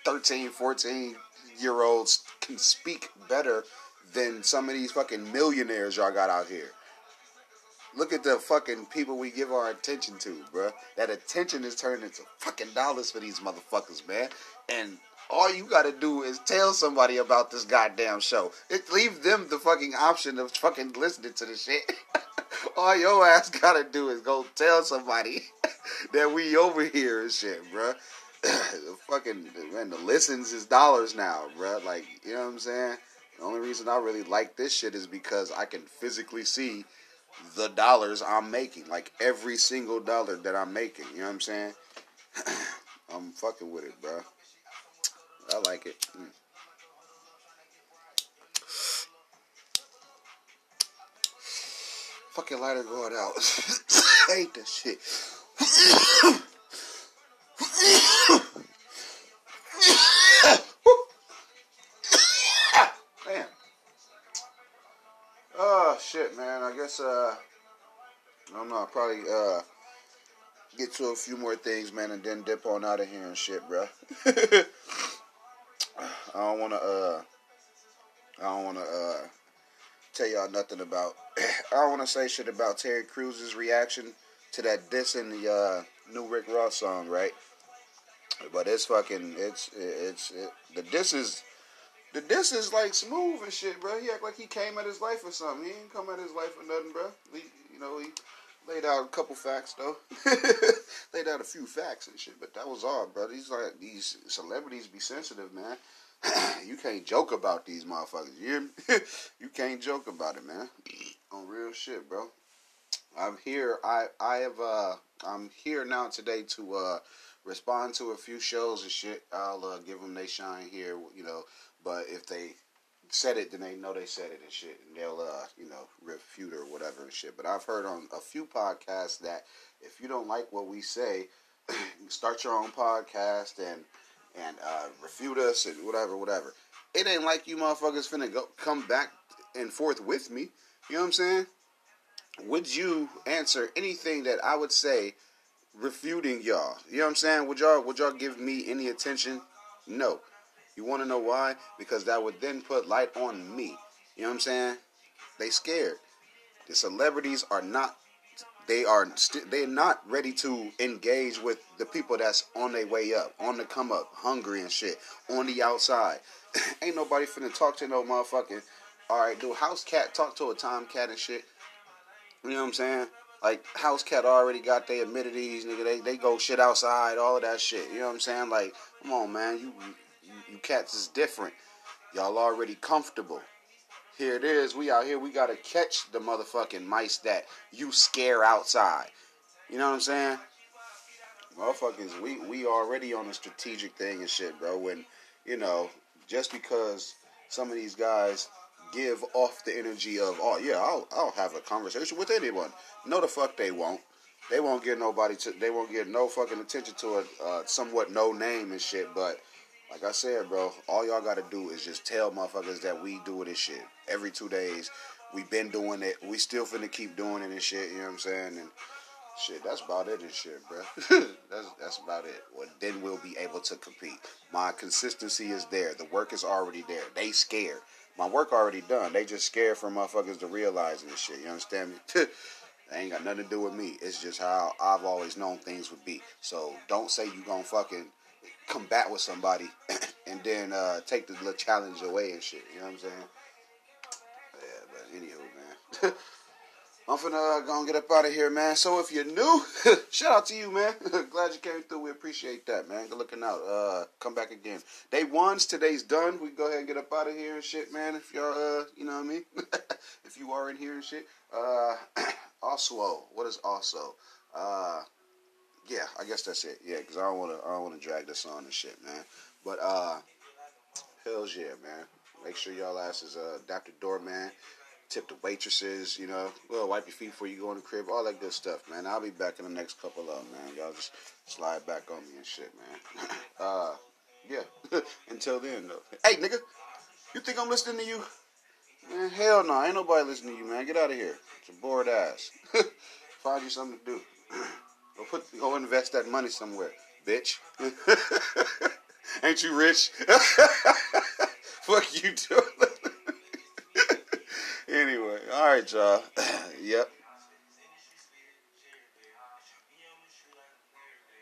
13, 14-year-olds can speak better than some of these fucking millionaires y'all got out here. Look at the fucking people we give our attention to, bruh. That attention is turned into fucking dollars for these motherfuckers, man, and all you gotta do is tell somebody about this goddamn show. Leave them the fucking option of fucking listening to the shit. All your ass gotta do is go tell somebody that we over here and shit, bruh. The fucking, man, the listens is dollars now, bruh. Like, you know what I'm saying? The only reason I really like this shit is because I can physically see the dollars I'm making. Like, every single dollar that I'm making, you know what I'm saying? I'm fucking with it, bruh. I like it. Fucking lighter going out. I hate that shit. Damn. Oh, shit, man. I guess, I don't know. I'll probably, get to a few more things, man, and then dip on out of here and shit, bro. I don't wanna tell y'all nothing about, I don't wanna say shit about Terry Crews' reaction to that diss in the, new Rick Ross song, right? But the diss is like smooth and shit, bro. He act like he came at his life or something. He ain't come at his life or nothing, bro. He laid out a couple facts, though. Laid out a few facts and shit, but that was all, bro. These celebrities be sensitive, man. You can't joke about these motherfuckers. You hear me? You can't joke about it, man. On real shit, bro. I'm here. I'm here now today to respond to a few shows and shit. I'll give them they shine here, you know. But if they said it, then they know they said it and shit, and they'll, you know, refute or whatever and shit, but I've heard on a few podcasts that if you don't like what we say, start your own podcast and refute us and whatever, it ain't like you motherfuckers finna go, come back and forth with me, you know what I'm saying? Would you answer anything that I would say refuting y'all, you know what I'm saying? Would y'all give me any attention? No. You want to know why? Because that would then put light on me. You know what I'm saying? They scared. The celebrities are not. They're not ready to engage with the people that's on their way up, on the come up, hungry and shit, on the outside. Ain't nobody finna talk to no motherfucking. All right, do house cat talk to a tomcat and shit? You know what I'm saying? Like, House Cat already got their amenities, nigga. They go shit outside, all of that shit. You know what I'm saying? Like, come on, man. You cats is different. Y'all already comfortable. Here it is. We out here. We got to catch the motherfucking mice that you scare outside. You know what I'm saying? Motherfuckers, we already on a strategic thing and shit, bro. When, you know, just because some of these guys give off the energy of, oh, yeah, I'll have a conversation with anyone. No, the fuck they won't. They won't get nobody to, they won't get no fucking attention to a somewhat no name and shit, but like I said, bro, all y'all gotta do is just tell motherfuckers that we do this shit every 2 days. We been doing it. We still finna keep doing it and shit, you know what I'm saying? And shit, that's about it and shit, bro. that's about it. Well, then we'll be able to compete. My consistency is there. The work is already there. They scared. My work already done. They just scared for motherfuckers to realize this shit. You understand me? That ain't got nothing to do with me. It's just how I've always known things would be. So don't say you gonna fucking combat with somebody and then take the little challenge away and shit. You know what I'm saying? Yeah, but anywho, man. I'm finna gonna get up out of here, man. So if you're new, shout out to you, man. Glad you came through. We appreciate that, man. Good looking out. Come back again. Day 1's today's done. We go ahead and get up out of here and shit, man. If y'all, you know what I mean? If you are in here and shit. Also, what is also? Yeah, I guess that's it. Yeah, because I don't wanna drag this on and shit, man. But hells yeah, man. Make sure y'all asses dap the door, man. Tip the waitresses, you know, well, wipe your feet before you go in the crib, all that good stuff, man. I'll be back in the next couple of, man. Y'all just slide back on me and shit, man. Yeah. Until then, though. Hey, nigga, you think I'm listening to you? Man, hell no. Ain't nobody listening to you, man. Get out of here. It's a bored ass. Find you something to do. Go invest that money somewhere, bitch. Ain't you rich? Fuck you doing? Anyway, all right, y'all. Yep.